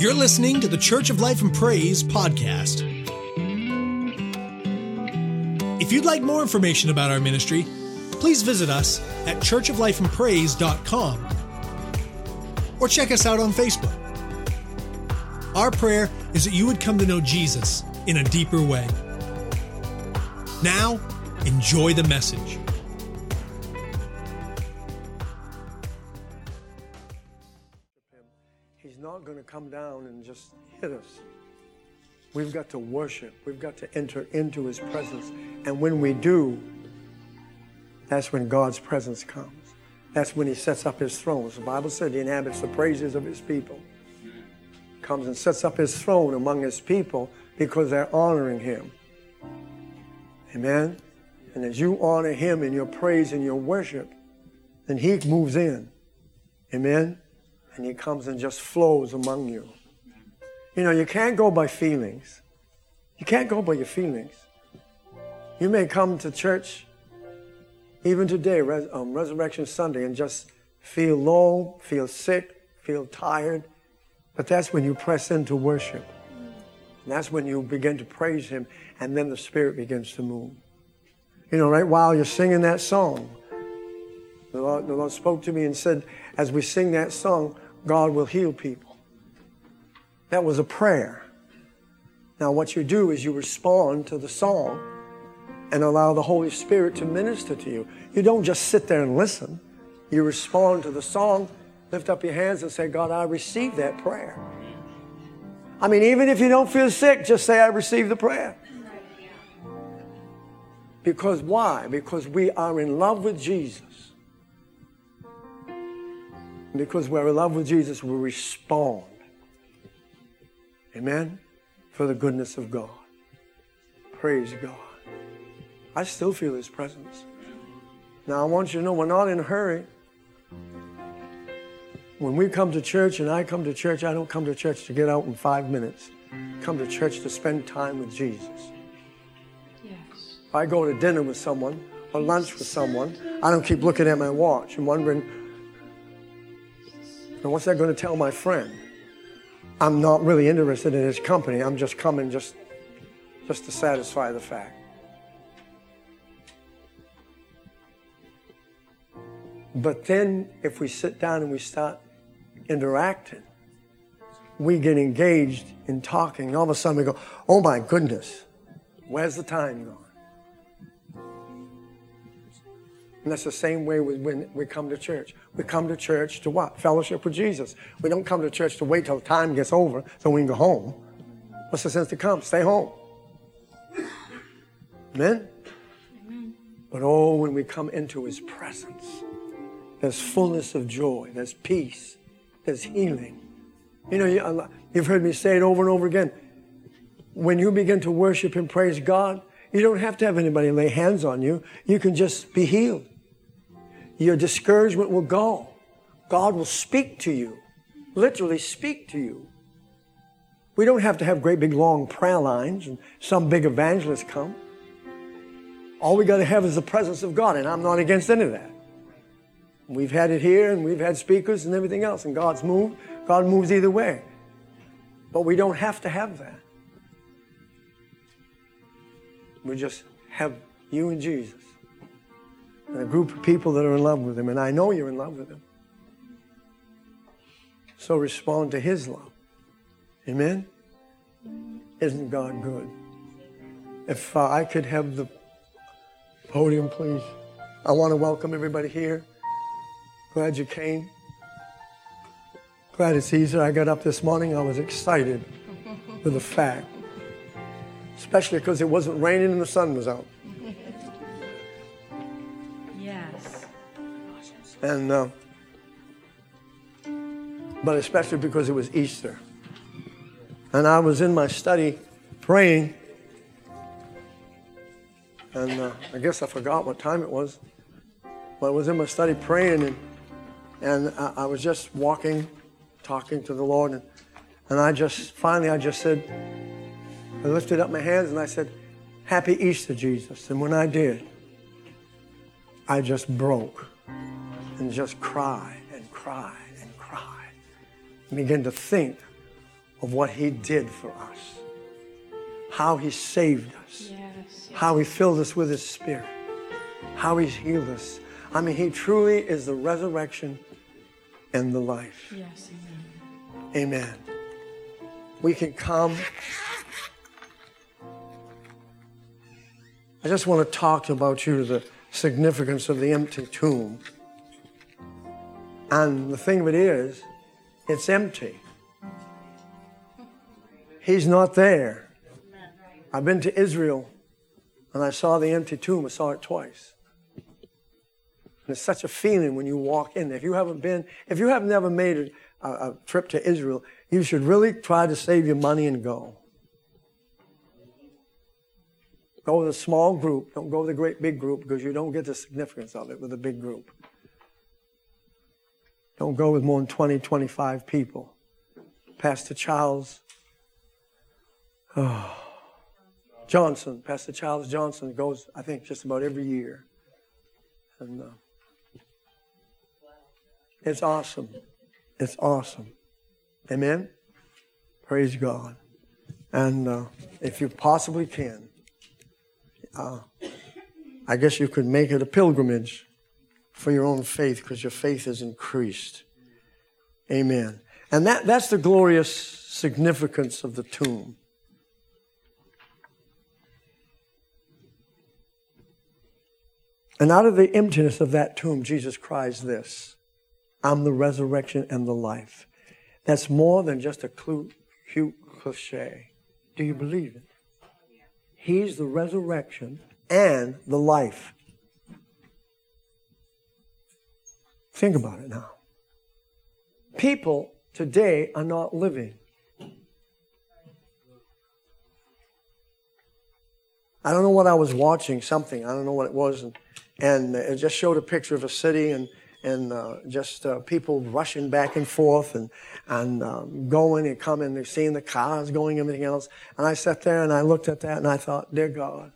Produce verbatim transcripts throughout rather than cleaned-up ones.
You're listening to the Church of Life and Praise podcast. If you'd like more information about our ministry, please visit us at church of life and praise dot com or check us out on Facebook. Our prayer is that you would come to know Jesus in a deeper way. Now, enjoy the message. He's not going to come down and just hit us. We've got to worship. We've got to enter into his presence. And when we do, that's when God's presence comes. That's when he sets up his throne. The Bible said he inhabits the praises of his people. Comes and sets up his throne among his people because they're honoring him. Amen? And as you honor him in your praise and your worship, then he moves in. Amen? And he comes and just flows among you. You know, you can't go by feelings. You can't go by your feelings. You may come to church, even today, Res- um, Resurrection Sunday, and just feel low, feel sick, feel tired. But that's when you press into worship. And that's when you begin to praise him, and then the Spirit begins to move. You know, right while you're singing that song, the Lord, the Lord spoke to me and said, as we sing that song, God will heal people. That was a prayer. Now what you do is you respond to the song and allow the Holy Spirit to minister to you. You don't just sit there and listen. You respond to the song, lift up your hands and say, God, I receive that prayer. I mean, even if you don't feel sick, just say, I receive the prayer. Because why? Because we are in love with Jesus. Because we're in love with Jesus, we respond. Amen? For the goodness of God. Praise God. I still feel his presence. Now, I want you to know we're not in a hurry. When we come to church and I come to church, I don't come to church to get out in five minutes. I come to church to spend time with Jesus. Yes. If I go to dinner with someone or lunch with someone, I don't keep looking at my watch and wondering, and what's that going to tell my friend? I'm not really interested in his company. I'm just coming just, just to satisfy the fact. But then if we sit down and we start interacting, we get engaged in talking. All of a sudden we go, oh my goodness, where's the time gone? And that's the same way when we come to church. We come to church to what? Fellowship with Jesus. We don't come to church to wait till time gets over so we can go home. What's the sense to come? Stay home. Amen? Amen. But oh, when we come into his presence, there's fullness of joy. There's peace. There's healing. You know, you, you've heard me say it over and over again. When you begin to worship and praise God, you don't have to have anybody lay hands on you. You can just be healed. Your discouragement will go. God will speak to you, literally speak to you. We don't have to have great big long prayer lines and some big evangelist come. All we got to have is the presence of God, and I'm not against any of that. We've had it here, and we've had speakers and everything else, and God's moved. God moves either way. But we don't have to have that. We just have you and Jesus. And a group of people that are in love with him. And I know you're in love with him. So respond to his love. Amen? Isn't God good? If uh, I could have the podium, please. I want to welcome everybody here. Glad you came. Glad it's easier. I got up this morning. I was excited with the fact. Especially because it wasn't raining and the sun was out. And, uh, but especially because it was Easter. And I was in my study praying. And uh, I guess I forgot what time it was. But I was in my study praying. And, and I, I was just walking, talking to the Lord. And, and I just, finally I just said, I lifted up my hands and I said, Happy Easter, Jesus. And when I did, I just broke. And just cried and cried and cried. And began to think of what he did for us, how he saved us, yes. how he filled us with his Spirit, how he's healed us. I mean, he truly is the resurrection and the life. Yes, amen. Amen. We can come. I just want to talk about you, the significance of the empty tomb. And the thing of it is, it's empty. He's not there. I've been to Israel, and I saw the empty tomb. I saw it twice. And it's such a feeling when you walk in there. If you haven't been, if you have never made a, a trip to Israel, you should really try to save your money and go. Go with a small group. Don't go with a great big group, because you don't get the significance of it with a big group. Don't go with more than twenty, twenty-five people. Pastor Charles oh, Johnson, Pastor Charles Johnson goes, I think, just about every year. And uh, it's awesome. It's awesome. Amen? Praise God. And uh, if you possibly can, uh, I guess you could make it a pilgrimage for your own faith, because your faith is increased. Amen. And that, that's the glorious significance of the tomb. And out of the emptiness of that tomb, Jesus cries this, "I'm the resurrection and the life." That's more than just a cute cliche. Do you believe it? He's the resurrection and the life. Think about it now. People today are not living. I don't know what I was watching, something. I don't know what it was. And, and it just showed a picture of a city and, and uh, just uh, people rushing back and forth and, and um, going and coming. They're seeing the cars going and everything else. And I sat there and I looked at that and I thought, dear God,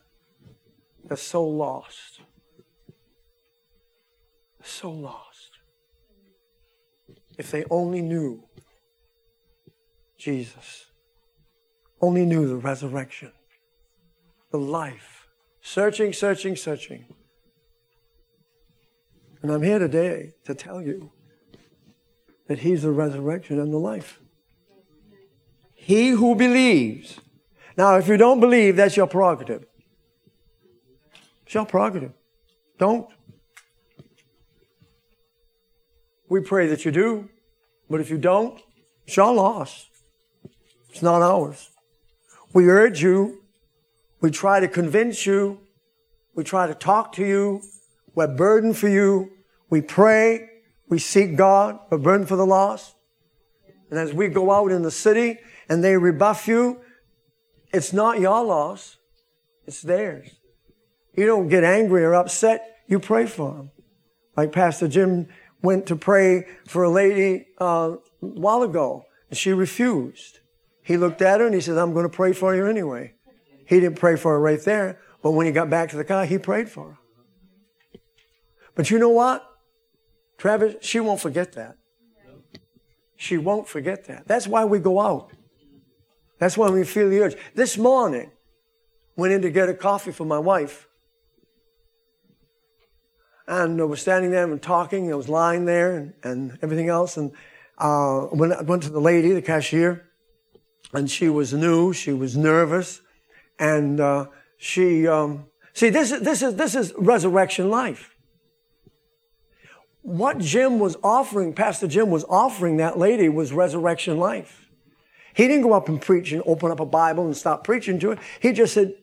they're so lost. They're so lost. If they only knew Jesus, only knew the resurrection, the life, searching, searching, searching. And I'm here today to tell you that he's the resurrection and the life. He who believes. Now, if you don't believe, that's your prerogative. It's your prerogative. Don't. We pray that you do, but if you don't, it's your loss. It's not ours. We urge you. We try to convince you. We try to talk to you. We're burdened for you. We pray. We seek God. We're burdened for the lost. And as we go out in the city and they rebuff you, it's not your loss. It's theirs. You don't get angry or upset. You pray for them. Like Pastor Jim went to pray for a lady uh, a while ago, and she refused. He looked at her, and he said, I'm going to pray for you anyway. He didn't pray for her right there, but when he got back to the car, he prayed for her. But you know what? Travis, she won't forget that. She won't forget that. That's why we go out. That's why we feel the urge. This morning, went in to get a coffee for my wife. And I was standing there and talking. I was lying there and, and everything else. And uh, when I went to the lady, the cashier, and she was new. She was nervous, and uh, she um, see this is this is this is resurrection life. What Jim was offering, Pastor Jim was offering that lady was resurrection life. He didn't go up and preach and open up a Bible and start preaching to her. He just said,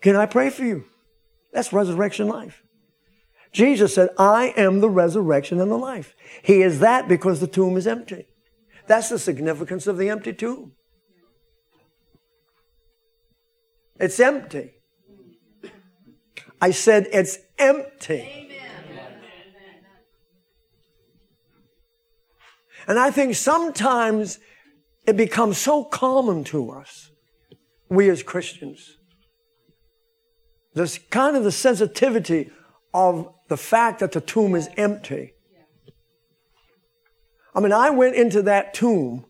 "Can I pray for you?" That's resurrection life. Jesus said, I am the resurrection and the life. He is that because the tomb is empty. That's the significance of the empty tomb. It's empty. I said it's empty. Amen. And I think sometimes it becomes so common to us, we as Christians. There's kind of the sensitivity of the fact that the tomb is empty. I mean, I went into that tomb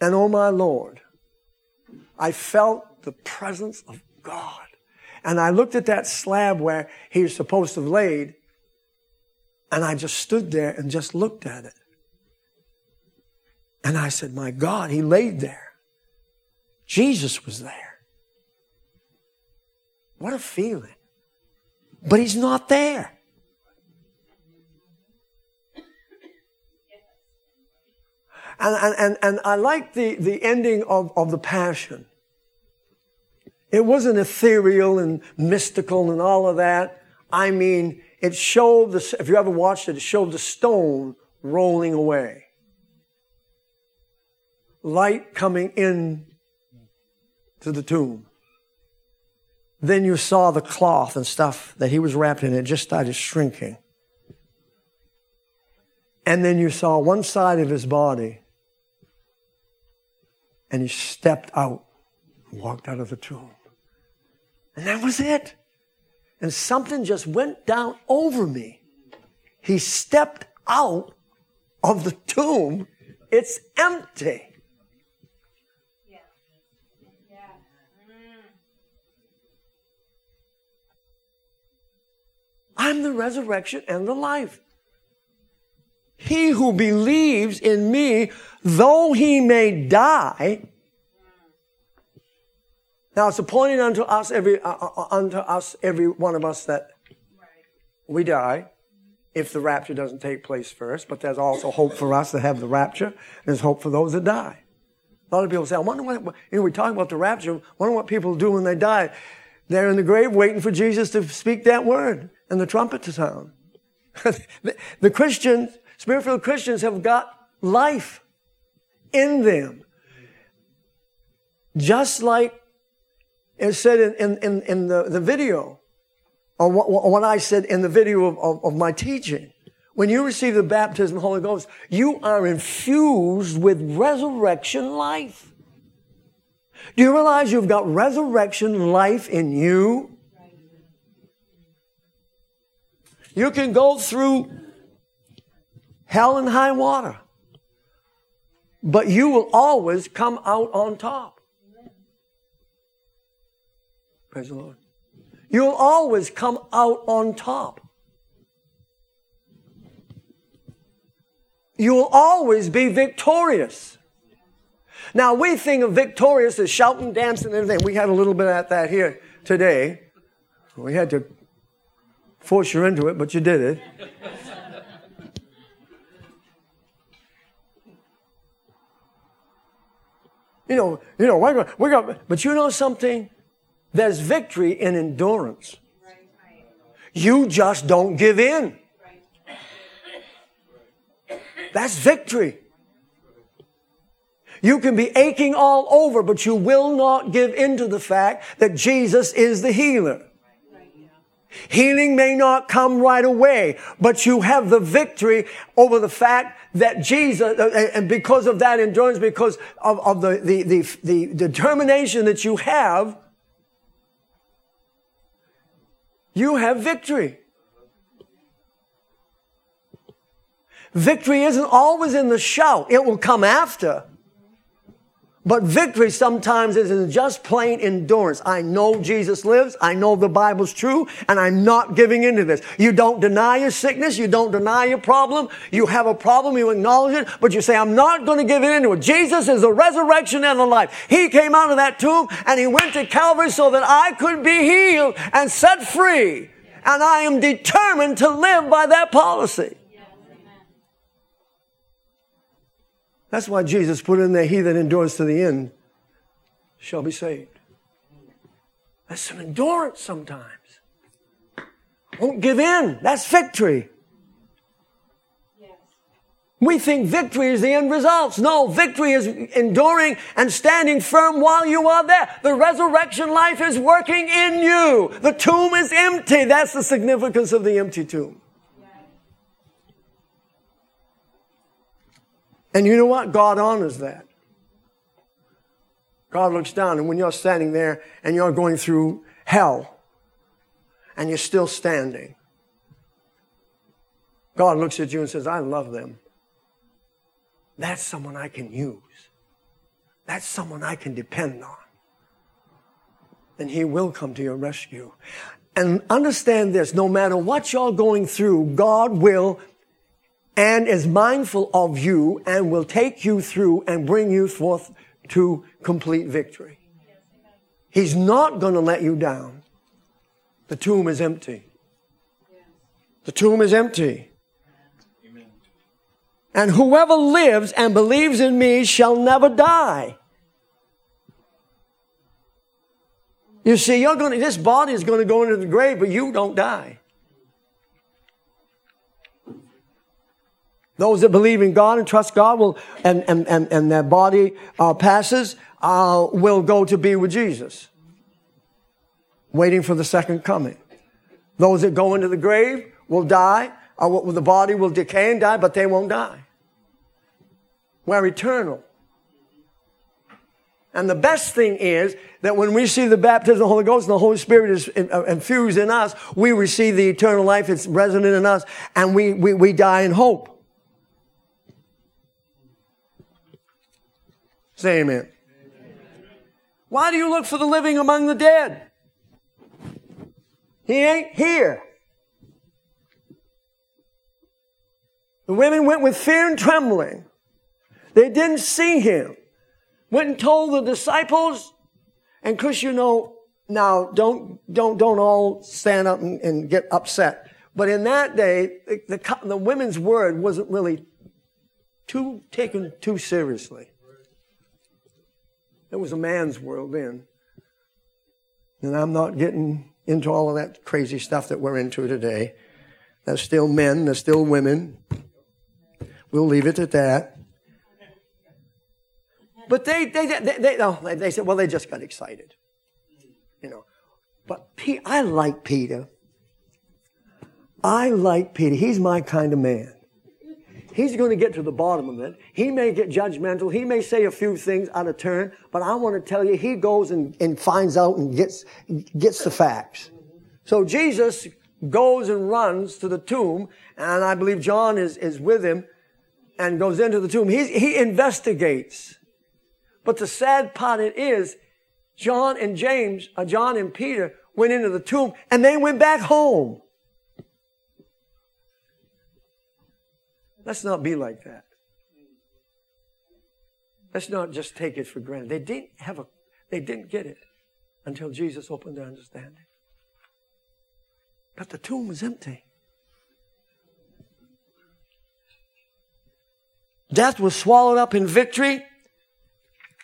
and oh my Lord, I felt the presence of God. And I looked at that slab where he was supposed to have laid, and I just stood there and just looked at it. And I said, my God, he laid there. Jesus was there. What a feeling. But he's not there. And, and, and I like the, the ending of, of the Passion. It wasn't ethereal and mystical and all of that. I mean, it showed, the, if you ever watched it, it showed the stone rolling away. Light coming in to the tomb. Then you saw the cloth and stuff that he was wrapped in. It just started shrinking. And then you saw one side of his body. And he stepped out, walked out of the tomb. And that was it. And something just went down over me. He stepped out of the tomb. It's empty. Yeah. Yeah. Mm. I'm the resurrection and the life. He who believes in me, though he may die. Now it's appointed unto us every uh, unto us every one of us that we die, if the rapture doesn't take place first. But there's also hope for us that have the rapture. There's hope for those that die. A lot of people say, "I wonder what you know." We talk about the rapture. I wonder what people do when they die. They're in the grave waiting for Jesus to speak that word and the trumpet to sound. the, the Christians, spirit-filled Christians, have got life in them, just like. It said in, in, in, in the, the video, or what, what I said in the video of, of, of my teaching, when you receive the baptism of the Holy Ghost, you are infused with resurrection life. Do you realize you've got resurrection life in you? You can go through hell and high water, but you will always come out on top. Praise the Lord. You'll always come out on top. You'll always be victorious. Now, we think of victorious as shouting, dancing, and everything. We had a little bit of that here today. We had to force you into it, but you did it. you know, you know, we're gonna, we're gonna, but you know something? There's victory in endurance. You just don't give in. That's victory. You can be aching all over, but you will not give in to the fact that Jesus is the healer. Healing may not come right away, but you have the victory over the fact that Jesus, and because of that endurance, because of, of the, the, the, the determination that you have, you have victory. Victory isn't always in the shout. It will come after. But victory sometimes is in just plain endurance. I know Jesus lives. I know the Bible's true. And I'm not giving into this. You don't deny your sickness. You don't deny your problem. You have a problem. You acknowledge it. But you say, I'm not going to give in to it. Jesus is the resurrection and the life. He came out of that tomb and he went to Calvary so that I could be healed and set free. And I am determined to live by that policy. That's why Jesus put in there, he that endures to the end shall be saved. That's some endurance sometimes. Won't give in. That's victory. Yes. We think victory is the end results. No, victory is enduring and standing firm while you are there. The resurrection life is working in you. The tomb is empty. That's the significance of the empty tomb. And you know what? God honors that. God looks down, and when you're standing there and you're going through hell and you're still standing, God looks at you and says, I love them. That's someone I can use. That's someone I can depend on. Then he will come to your rescue. And understand this, no matter what you're going through, God will and is mindful of you and will take you through and bring you forth to complete victory. He's not going to let you down. The tomb is empty. The tomb is empty. Amen. And whoever lives and believes in me shall never die. You see, you're going to, this body is going to go into the grave, but you don't die. Those that believe in God and trust God will, and, and, and, and their body uh, passes, uh, will go to be with Jesus, waiting for the second coming. Those that go into the grave will die, or the body will decay and die, but they won't die. We're eternal. And the best thing is that when we see the baptism of the Holy Ghost and the Holy Spirit is infused in us, we receive the eternal life. It's resident in us, and we, we, we die in hope. Say amen. Amen. Why do you look for the living among the dead? He ain't here. The women went with fear and trembling. They didn't see him. Went and told the disciples, and because you know, now don't don't don't all stand up and, and get upset. But in that day, the, the the women's word wasn't really too taken too seriously. It was a man's world then, and I'm not getting into all of that crazy stuff that we're into today. There's still men, there's still women. We'll leave it at that. But they they they they, no, they said, well, they just got excited, you know. But P, I like Peter. I like Peter. He's my kind of man. He's going to get to the bottom of it. He may get judgmental. He may say a few things out of turn. But I want to tell you, he goes and, and finds out and gets gets the facts. So Jesus goes and runs to the tomb, and I believe John is is with him, and goes into the tomb. He he investigates. But the sad part it is, John and James, uh, John and Peter went into the tomb and they went back home. Let's not be like that. Let's not just take it for granted. They didn't have a, they didn't get it until Jesus opened their understanding. But the tomb was empty. Death was swallowed up in victory.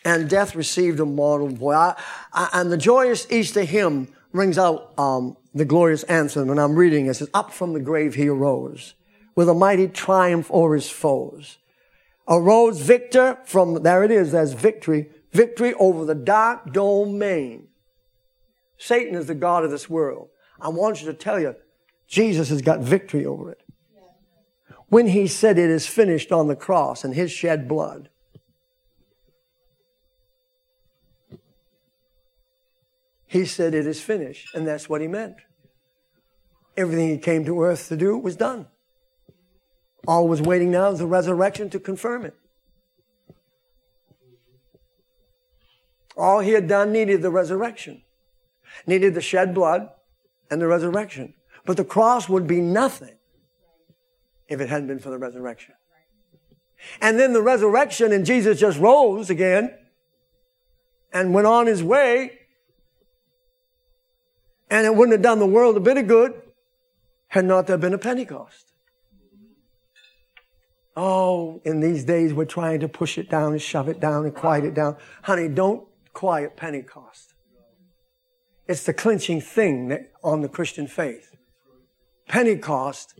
And death received a mortal voice. And the joyous Easter hymn rings out um, the glorious anthem. And I'm reading it. It says, up from the grave he arose with a mighty triumph o'er his foes. Arose victor from, there it is, there's victory. Victory over the dark domain. Satan is the god of this world. I want you to tell you, Jesus has got victory over it. When he said it is finished on the cross and his shed blood. He said, it is finished. And that's what he meant. Everything he came to earth to do was done. All was waiting now is the resurrection to confirm it. All he had done needed the resurrection. Needed the shed blood and the resurrection. But the cross would be nothing if it hadn't been for the resurrection. And then the resurrection and Jesus just rose again and went on his way. And it wouldn't have done the world a bit of good had not there been a Pentecost. Oh, in these days we're trying to push it down and shove it down and quiet it down. Honey, don't quiet Pentecost. It's the clinching thing that, on the Christian faith. Pentecost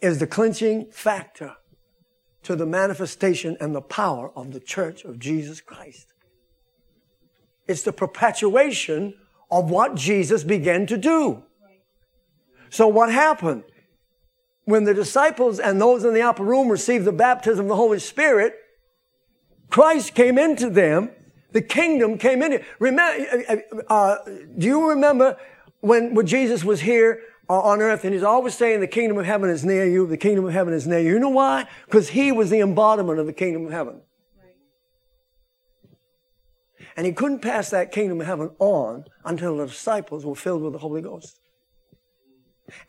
is the clinching factor to the manifestation and the power of the Church of Jesus Christ. It's the perpetuation of what Jesus began to do. So what happened? When the disciples and those in the upper room received the baptism of the Holy Spirit, Christ came into them. The kingdom came into them. Remember, uh, uh, do you remember when, when Jesus was here uh, on earth and he's always saying the kingdom of heaven is near you, the kingdom of heaven is near you. You know why? Because he was the embodiment of the kingdom of heaven. And he couldn't pass that kingdom of heaven on until the disciples were filled with the Holy Ghost.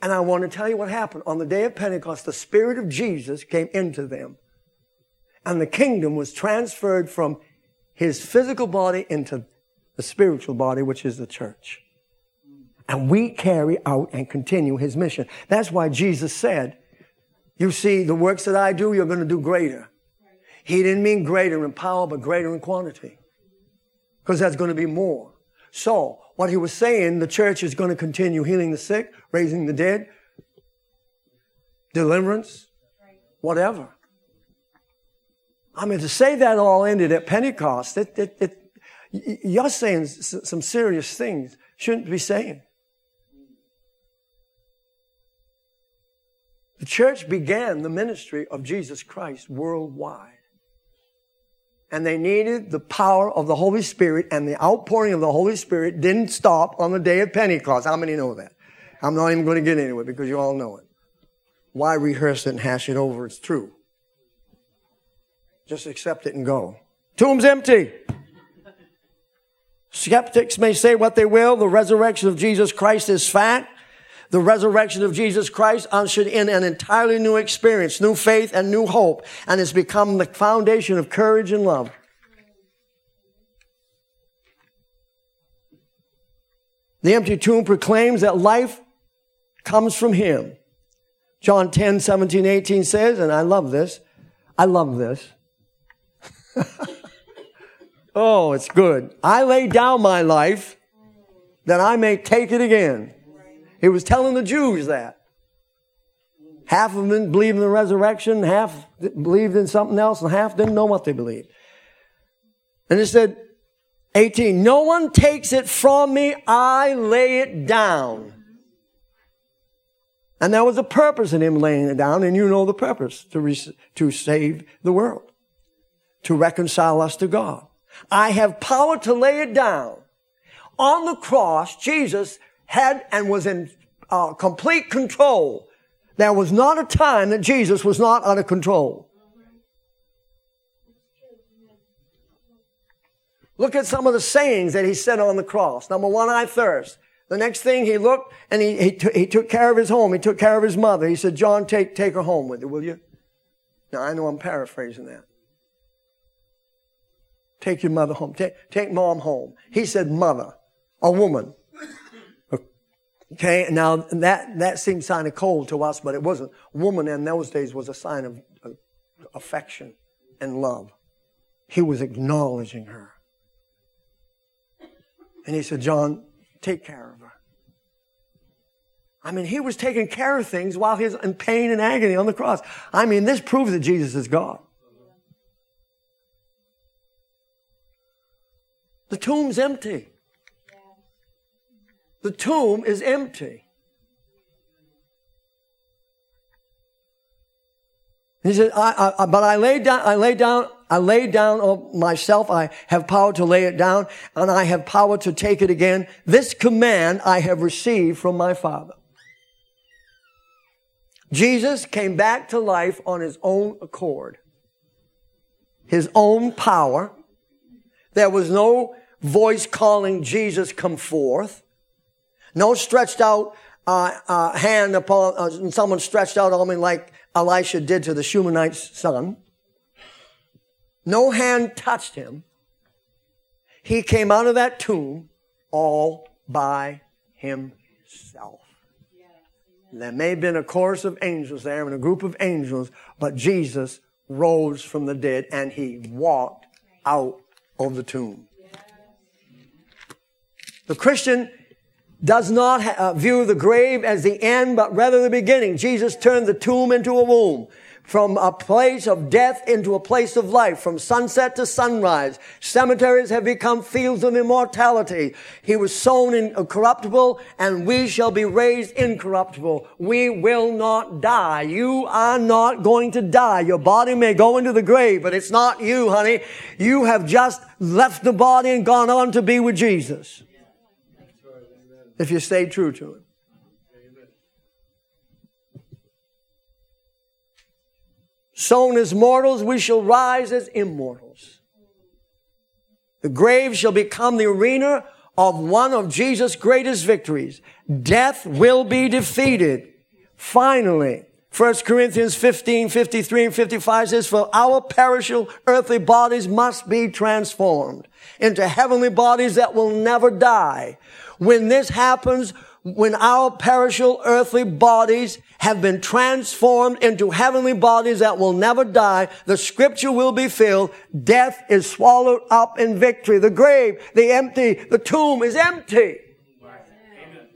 And I want to tell you what happened. On the day of Pentecost, the Spirit of Jesus came into them. And the kingdom was transferred from his physical body into the spiritual body, which is the church. And we carry out and continue his mission. That's why Jesus said, you see, the works that I do, you're going to do greater. He didn't mean greater in power, but greater in quantity. Because that's going to be more. So, what he was saying, the church is going to continue healing the sick, raising the dead, deliverance, whatever. I mean, to say that all ended at Pentecost, it, it, it, you're saying some serious things shouldn't be saying. The church began the ministry of Jesus Christ worldwide. And they needed the power of the Holy Spirit, and the outpouring of the Holy Spirit didn't stop on the day of Pentecost. How many know that? I'm not even going to get into it because you all know it. Why rehearse it and hash it over? It's true. Just accept it and go. Tomb's empty. Skeptics may say what they will. The resurrection of Jesus Christ is fact. The resurrection of Jesus Christ ushered in an entirely new experience, new faith and new hope, and it's become the foundation of courage and love. The empty tomb proclaims that life comes from him. John ten, seventeen, eighteen says, and I love this, I love this. Oh, it's good. I lay down my life that I may take it again. He was telling the Jews that. Half of them believed in the resurrection, half believed in something else, and half didn't know what they believed. And it said, eighteen, no one takes it from me, I lay it down. And there was a purpose in him laying it down, and you know the purpose, to, re- to save the world, to reconcile us to God. I have power to lay it down. On the cross, Jesus had and was in uh, complete control. There was not a time that Jesus was not out of control. Look at some of the sayings that he said on the cross. Number one, I thirst. The next thing he looked and he he, t- he took care of his home. He took care of his mother. He said, John, take, take her home with you, will you? Now, I know I'm paraphrasing that. Take your mother home. Take, take mom home. He said mother, a woman. Okay, now that, that seems kind of cold to us, but it wasn't. Woman in those days was a sign of, of affection and love. He was acknowledging her. And he said, John, take care of her. I mean, he was taking care of things while he was in pain and agony on the cross. I mean, this proves that Jesus is God. The tomb's empty. The tomb is empty. He said, I, I, but I lay down, I lay down, I lay down on myself. I have power to lay it down, and I have power to take it again. This command I have received from my Father. Jesus came back to life on his own accord, his own power. There was no voice calling Jesus, come forth. No stretched out uh, uh, hand upon, uh, someone stretched out on me like Elisha did to the Shunammite's son. No hand touched him. He came out of that tomb all by himself. There may have been a chorus of angels there and a group of angels, but Jesus rose from the dead and he walked out of the tomb. The Christian does not ha- view the grave as the end, but rather the beginning. Jesus turned the tomb into a womb, from a place of death into a place of life, from sunset to sunrise. Cemeteries have become fields of immortality. He was sown in corruptible, and we shall be raised incorruptible. We will not die. You are not going to die. Your body may go into the grave, but it's not you, honey. You have just left the body and gone on to be with Jesus, if you stay true to him. Sown as mortals, we shall rise as immortals. The grave shall become the arena of one of Jesus' greatest victories. Death will be defeated. Finally, First Corinthians fifteen, fifty-three and fifty-five says, for our perishable earthly bodies must be transformed into heavenly bodies that will never die. When this happens, when our perishable earthly bodies have been transformed into heavenly bodies that will never die, the scripture will be filled. Death is swallowed up in victory. The grave, the empty, the tomb is empty. Amen.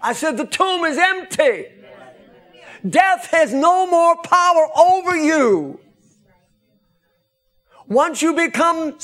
I said the tomb is empty. Amen. Death has no more power over you. Once you become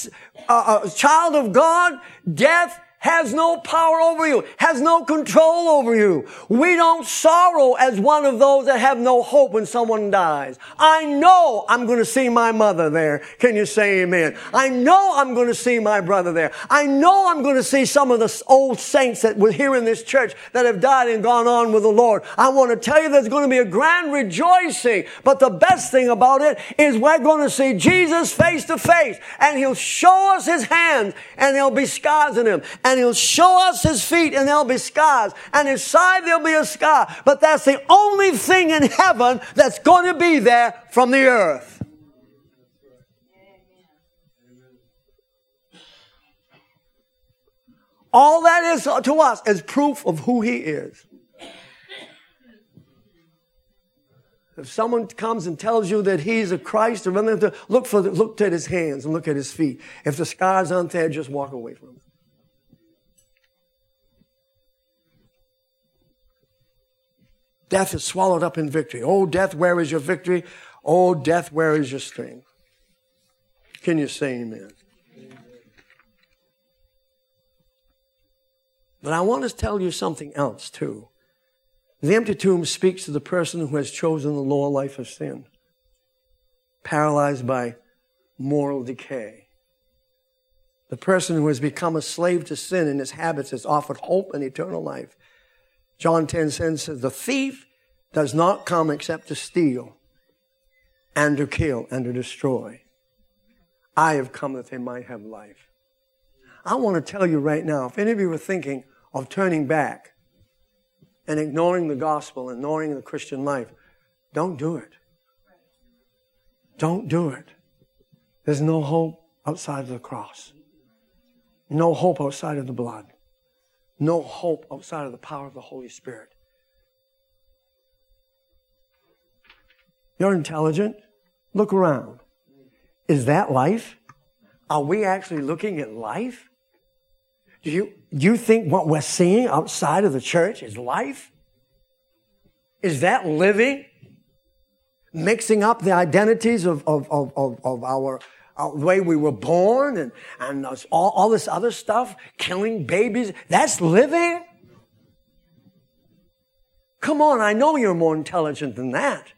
a, a child of God, death has no power over you, has no control over you. We don't sorrow as one of those that have no hope when someone dies. I know I'm going to see my mother there. Can you say amen? I know I'm going to see my brother there. I know I'm going to see some of the old saints that were here in this church that have died and gone on with the Lord. I want to tell you there's going to be a grand rejoicing, but the best thing about it is we're going to see Jesus face to face, and he'll show us his hands, and there'll be scars in him. And he'll show us his feet, and there'll be scars. And his side, there'll be a scar. But that's the only thing in heaven that's going to be there from the earth. All that is to us is proof of who he is. If someone comes and tells you that he's a Christ, remember to look for the, look at his hands and look at his feet. If the scars aren't there, just walk away from him. Death is swallowed up in victory. Oh, death, where is your victory? Oh, death, where is your strength? Can you say amen? Amen. But I want to tell you something else, too. The empty tomb speaks to the person who has chosen the lower life of sin, paralyzed by moral decay. The person who has become a slave to sin and his habits is offered hope and eternal life. John ten ten says, the thief does not come except to steal and to kill and to destroy. I have come that they might have life. I want to tell you right now, if any of you were thinking of turning back and ignoring the gospel, ignoring the Christian life, don't do it. Don't do it. There's no hope outside of the cross. No hope outside of the blood. No hope outside of the power of the Holy Spirit. You're intelligent. Look around. Is that life? Are we actually looking at life? Do you, do you think what we're seeing outside of the church is life? Is that living? Mixing up the identities of, of, of, of, of our... Uh, the way we were born and, and uh, all, all this other stuff, killing babies, that's living? Come on, I know you're more intelligent than that.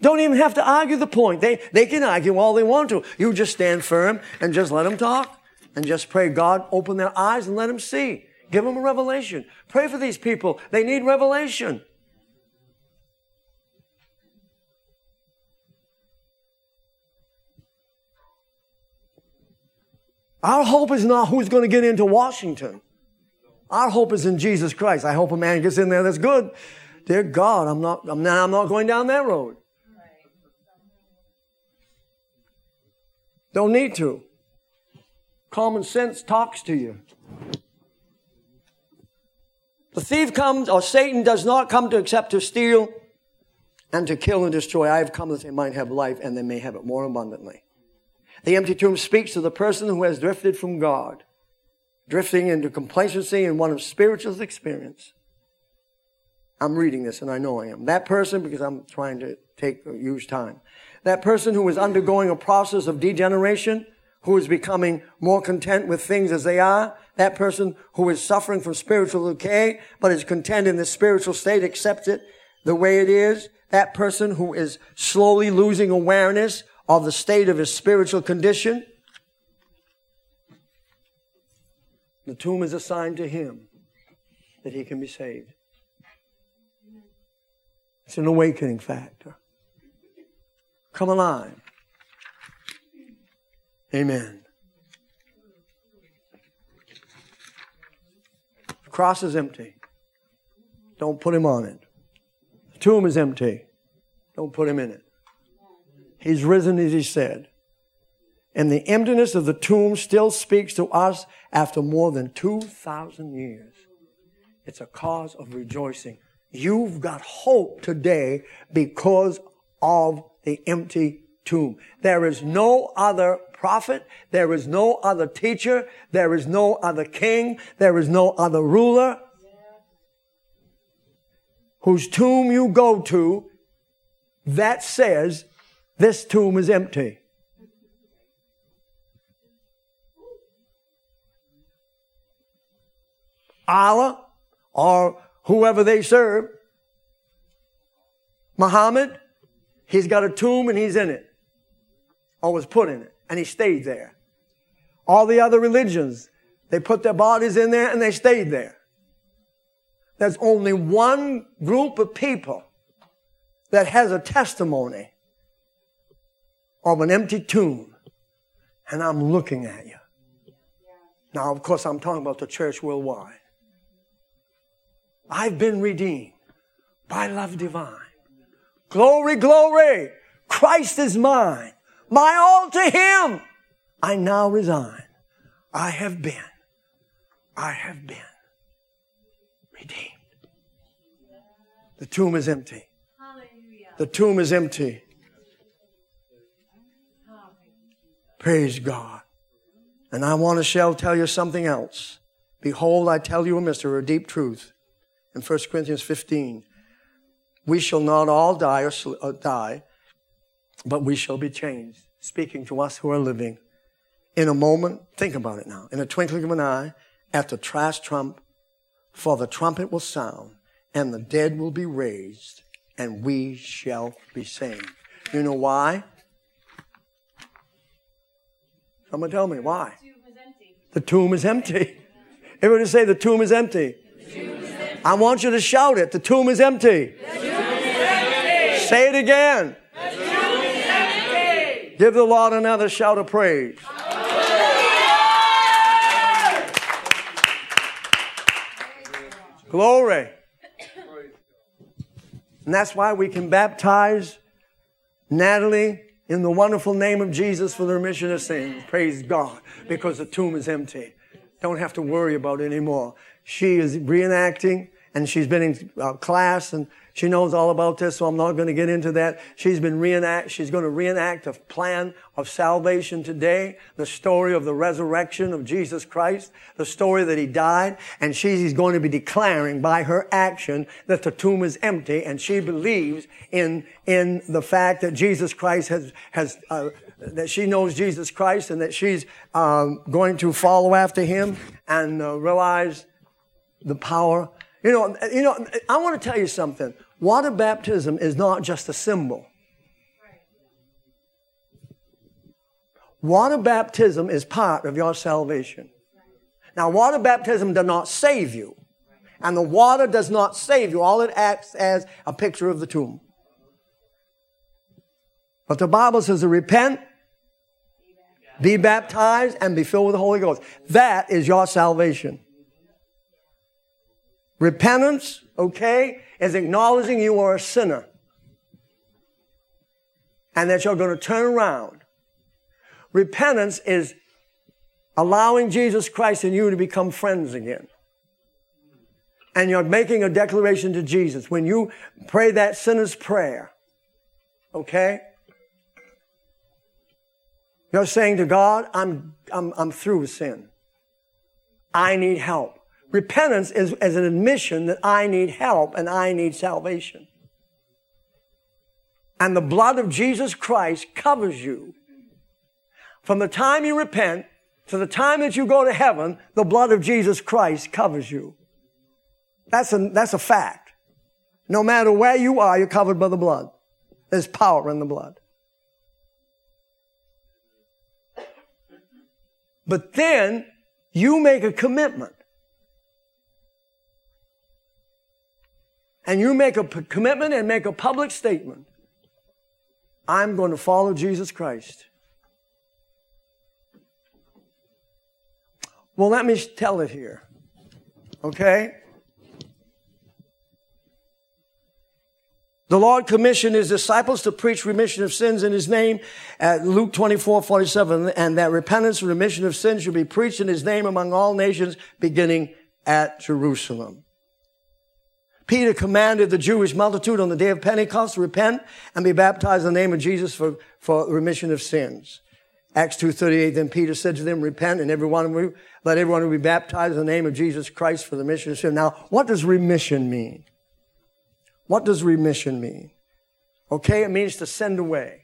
Don't even have to argue the point. They, they can argue all they want to. You just stand firm and just let them talk and just pray, God, open their eyes and let them see. Give them a revelation. Pray for these people. They need revelation. Our hope is not who's going to get into Washington. Our hope is in Jesus Christ. I hope a man gets in there that's good. Dear God, I'm not, I'm not, I'm not going down that road. Don't need to. Common sense talks to you. The thief comes, or Satan does not come to except to steal and to kill and destroy. I have come that they might have life and they may have it more abundantly. The empty tomb speaks to the person who has drifted from God, drifting into complacency and one of spiritual experience. I'm reading this, and I know I am. That person, because I'm trying to take use time. That person who is undergoing a process of degeneration, who is becoming more content with things as they are. That person who is suffering from spiritual decay, but is content in this spiritual state, accepts it the way it is. That person who is slowly losing awareness of the state of his spiritual condition. The tomb is a sign to him that he can be saved. It's an awakening factor. Come alive. Amen. The cross is empty. Don't put him on it. The tomb is empty. Don't put him in it. He's risen as he said. And the emptiness of the tomb still speaks to us after more than two thousand years. It's a cause of rejoicing. You've got hope today because of the empty tomb. There is no other prophet. There is no other teacher. There is no other king. There is no other ruler whose tomb you go to that says, this tomb is empty. Allah or whoever they serve, Muhammad, he's got a tomb and he's in it, or was put in it, and he stayed there. All the other religions, they put their bodies in there and they stayed there. There's only one group of people that has a testimony of an empty tomb, and I'm looking at you. Now, of course, I'm talking about the church worldwide. I've been redeemed by love divine. Glory, glory. Christ is mine. My all to him. I now resign. I have been. I have been redeemed. The tomb is empty. Hallelujah. The tomb is empty. Praise God. And I want to shall tell you something else. Behold, I tell you a mystery, a deep truth. In First Corinthians fifteen, we shall not all die or, sl- or die, but we shall be changed. Speaking to us who are living in a moment, think about it now, in a twinkling of an eye, at the last trump, for the trumpet will sound, and the dead will be raised, and we shall be saved. You know why? Someone tell me why. The tomb is empty. Everybody say the tomb is empty. I want you to shout it. The tomb is empty. The tomb is empty. Say it again. The tomb is empty. Give the Lord another shout of praise. Hallelujah. Glory. And that's why we can baptize Natalie in the wonderful name of Jesus for the remission of sins. Praise God. Because the tomb is empty. Don't have to worry about it anymore. She is reenacting, and she's been in uh, class, and she knows all about this, so I'm not going to get into that. She's been reenact. She's going to reenact a plan of salvation today, the story of the resurrection of Jesus Christ, the story that he died, and she's going to be declaring by her action that the tomb is empty, and she believes in in the fact that Jesus Christ has has uh, that she knows Jesus Christ, and that she's um, going to follow after him and uh, realize the power. You know, you know, I want to tell you something. Water baptism is not just a symbol. Water baptism is part of your salvation. Now, water baptism does not save you. And the water does not save you. All it acts as a picture of the tomb. But the Bible says, repent, be baptized, and be filled with the Holy Ghost. That is your salvation. Repentance, okay, is acknowledging you are a sinner and that you're going to turn around. Repentance is allowing Jesus Christ and you to become friends again. And you're making a declaration to Jesus. When you pray that sinner's prayer, okay, you're saying to God, I'm, I'm, I'm through with sin. I need help. Repentance is, is an admission that I need help and I need salvation. And the blood of Jesus Christ covers you. From the time you repent to the time that you go to heaven, the blood of Jesus Christ covers you. That's a, that's a fact. No matter where you are, you're covered by the blood. There's power in the blood. But then you make a commitment. And you make a p- commitment and make a public statement. I'm going to follow Jesus Christ. Well, let me tell it here, okay? The Lord commissioned his disciples to preach remission of sins in his name at Luke twenty-four forty-seven, and that repentance and remission of sins should be preached in his name among all nations, beginning at Jerusalem. Peter commanded the Jewish multitude on the day of Pentecost to repent and be baptized in the name of Jesus for, for remission of sins. Acts two thirty-eight, then Peter said to them, repent and everyone of you, let everyone be baptized in the name of Jesus Christ for the remission of sin. Now, what does remission mean? What does remission mean? Okay, it means to send away.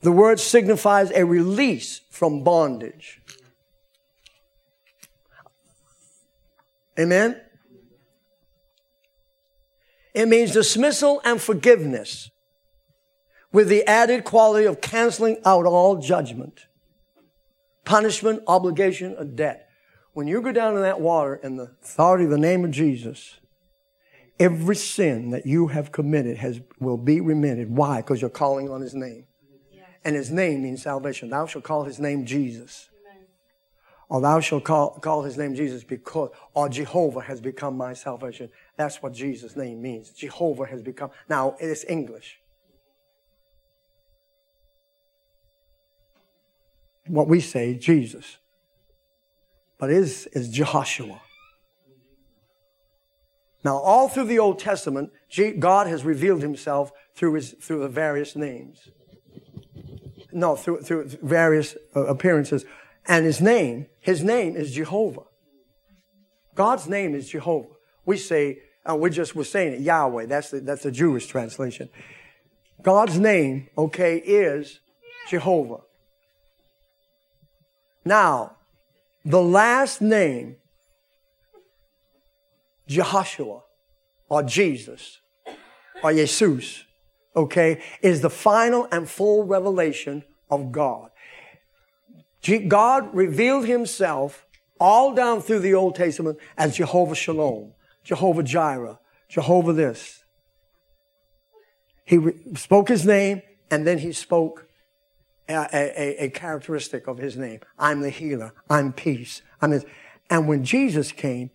The word signifies a release from bondage. Amen? It means dismissal and forgiveness, with the added quality of canceling out all judgment, punishment, obligation, or debt. When you go down in that water in the authority of the name of Jesus, every sin that you have committed has will be remitted. Why? Because you're calling on his name. Yes. And his name means salvation. Thou shalt call his name Jesus. Amen. Or thou shalt call, call his name Jesus because, or Jehovah has become my salvation. That's what Jesus' name means. Jehovah has become. Now, it's English. What we say, Jesus. But is is Jehoshua. Now, all through the Old Testament, God has revealed himself through his through the various names. No, through through various uh, appearances. And his name, his name is Jehovah. God's name is Jehovah. We say, uh, we just were saying it, Yahweh. That's the, that's the Jewish translation. God's name, okay, is Jehovah. Now, the last name, Jehoshua, or Jesus, or Jesus, okay, is the final and full revelation of God. God revealed himself all down through the Old Testament as Jehovah Shalom, Jehovah Jireh, Jehovah this. He re- spoke his name, and then he spoke A, a, a characteristic of his name. I'm the healer. I'm peace. I'm his. And when Jesus came,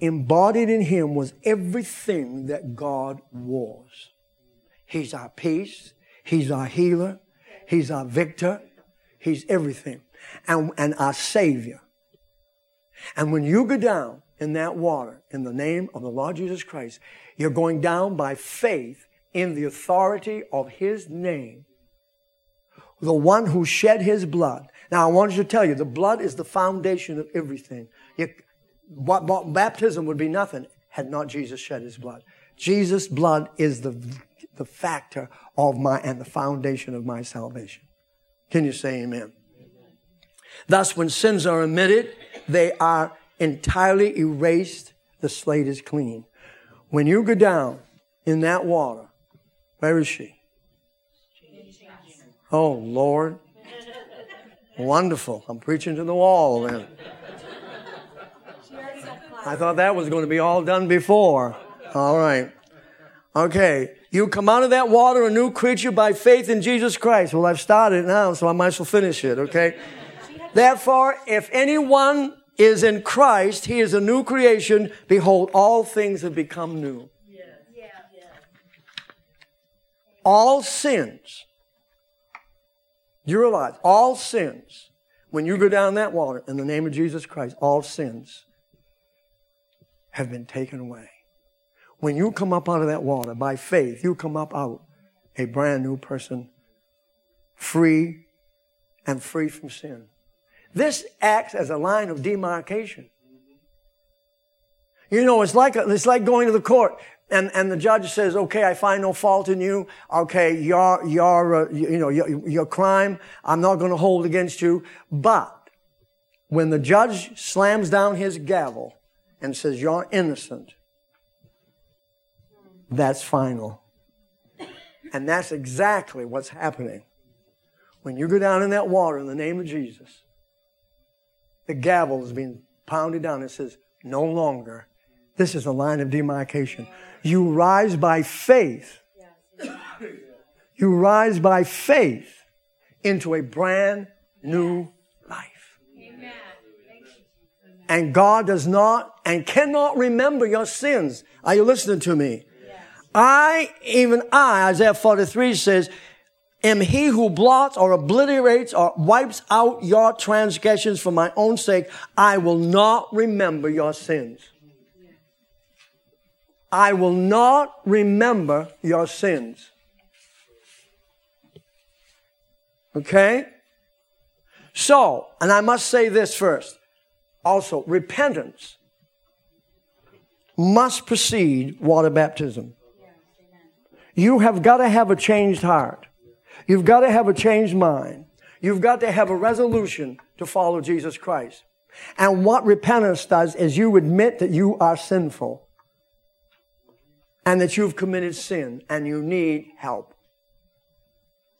embodied in him was everything that God was. He's our peace. He's our healer. He's our victor. He's everything. And, and our Savior. And when you go down in that water, in the name of the Lord Jesus Christ, you're going down by faith in the authority of his name. The one who shed his blood. Now, I wanted to tell you, the blood is the foundation of everything. You, what, what, baptism would be nothing had not Jesus shed his blood. Jesus' blood is the, the factor of my and the foundation of my salvation. Can you say amen? Amen. Thus, when sins are remitted, they are entirely erased. The slate is clean. When you go down in that water, where is she? Oh, Lord. Wonderful. I'm preaching to the wall then. I thought that was going to be all done before. All right. Okay. You come out of that water a new creature by faith in Jesus Christ. Well, I've started now, so I might as well finish it, okay? Therefore, if anyone is in Christ, he is a new creation. Behold, all things have become new. All sins. You realize all sins, when you go down that water in the name of Jesus Christ, all sins have been taken away. When you come up out of that water by faith, you come up out a brand new person, free and free from sin. This acts as a line of demarcation. You know, it's like a, it's like going to the court. And, and the judge says, okay, I find no fault in you. Okay, your, your, uh, you know, your, your crime, I'm not going to hold against you. But when the judge slams down his gavel and says, you're innocent, that's final. And that's exactly what's happening. When you go down in that water in the name of Jesus, the gavel is being pounded down and says, no longer. This is a line of demarcation. You rise by faith. You rise by faith into a brand new life. and God does not and cannot remember your sins. Are you listening to me? Yes. I, even I, Isaiah forty-three says, am he who blots or obliterates or wipes out your transgressions for my own sake. I will not remember your sins. I will not remember your sins. Okay? So, and I must say this first. Also, repentance must precede water baptism. You have got to have a changed heart. You've got to have a changed mind. You've got to have a resolution to follow Jesus Christ. And what repentance does is you admit that you are sinful and that you've committed sin and you need help.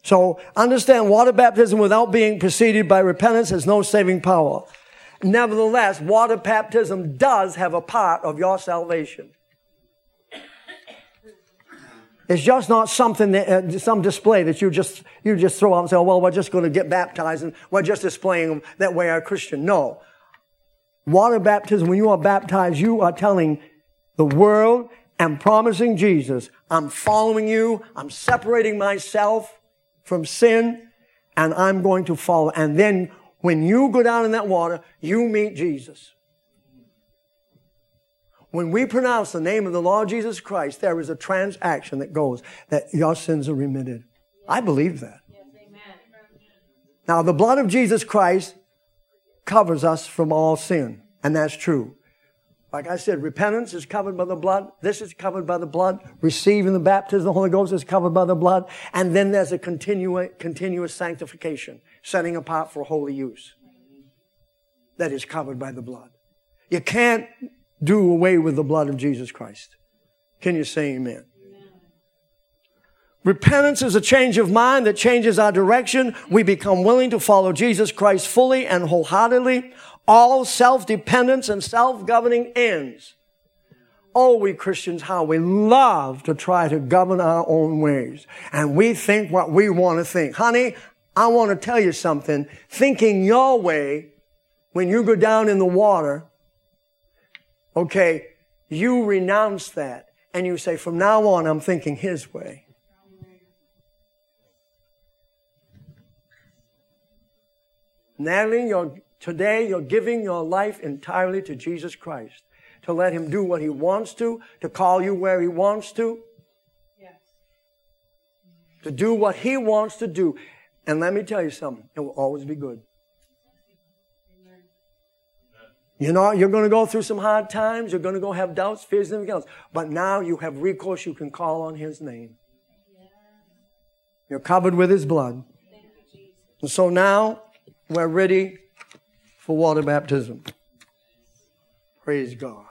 So understand, water baptism without being preceded by repentance has no saving power. Nevertheless, water baptism does have a part of your salvation. It's just not something that, uh, some display that you just, you just throw out and say, oh, well, we're just going to get baptized and we're just displaying that we are a Christian. No. Water baptism, when you are baptized, you are telling the world and promising Jesus, I'm following you, I'm separating myself from sin, and I'm going to follow. And then when you go down in that water, you meet Jesus. When we pronounce the name of the Lord Jesus Christ, there is a transaction that goes, that your sins are remitted. I believe that. Yes, amen. Now, the blood of Jesus Christ covers us from all sin, and that's true. Like I said, repentance is covered by the blood. This is covered by the blood. Receiving the baptism of the Holy Ghost is covered by the blood. And then there's a continu- continuous sanctification, setting apart for holy use. That is covered by the blood. You can't do away with the blood of Jesus Christ. Can you say amen? Amen. Repentance is a change of mind that changes our direction. We become willing to follow Jesus Christ fully and wholeheartedly. All self-dependence and self-governing ends. Oh, we Christians, how we love to try to govern our own ways. And we think what we want to think. Honey, I want to tell you something. Thinking your way, when you go down in the water, okay, you renounce that and you say, from now on, I'm thinking his way. Natalie, you're, today you're giving your life entirely to Jesus Christ, to let him do what he wants to, to call you where he wants to, yes, to do what he wants to do. And let me tell you something, it will always be good. You know, you're going to go through some hard times. You're going to go have doubts, fears, and everything else. But now you have recourse. You can call on his name. You're covered with his blood. And so now we're ready for water baptism. Praise God.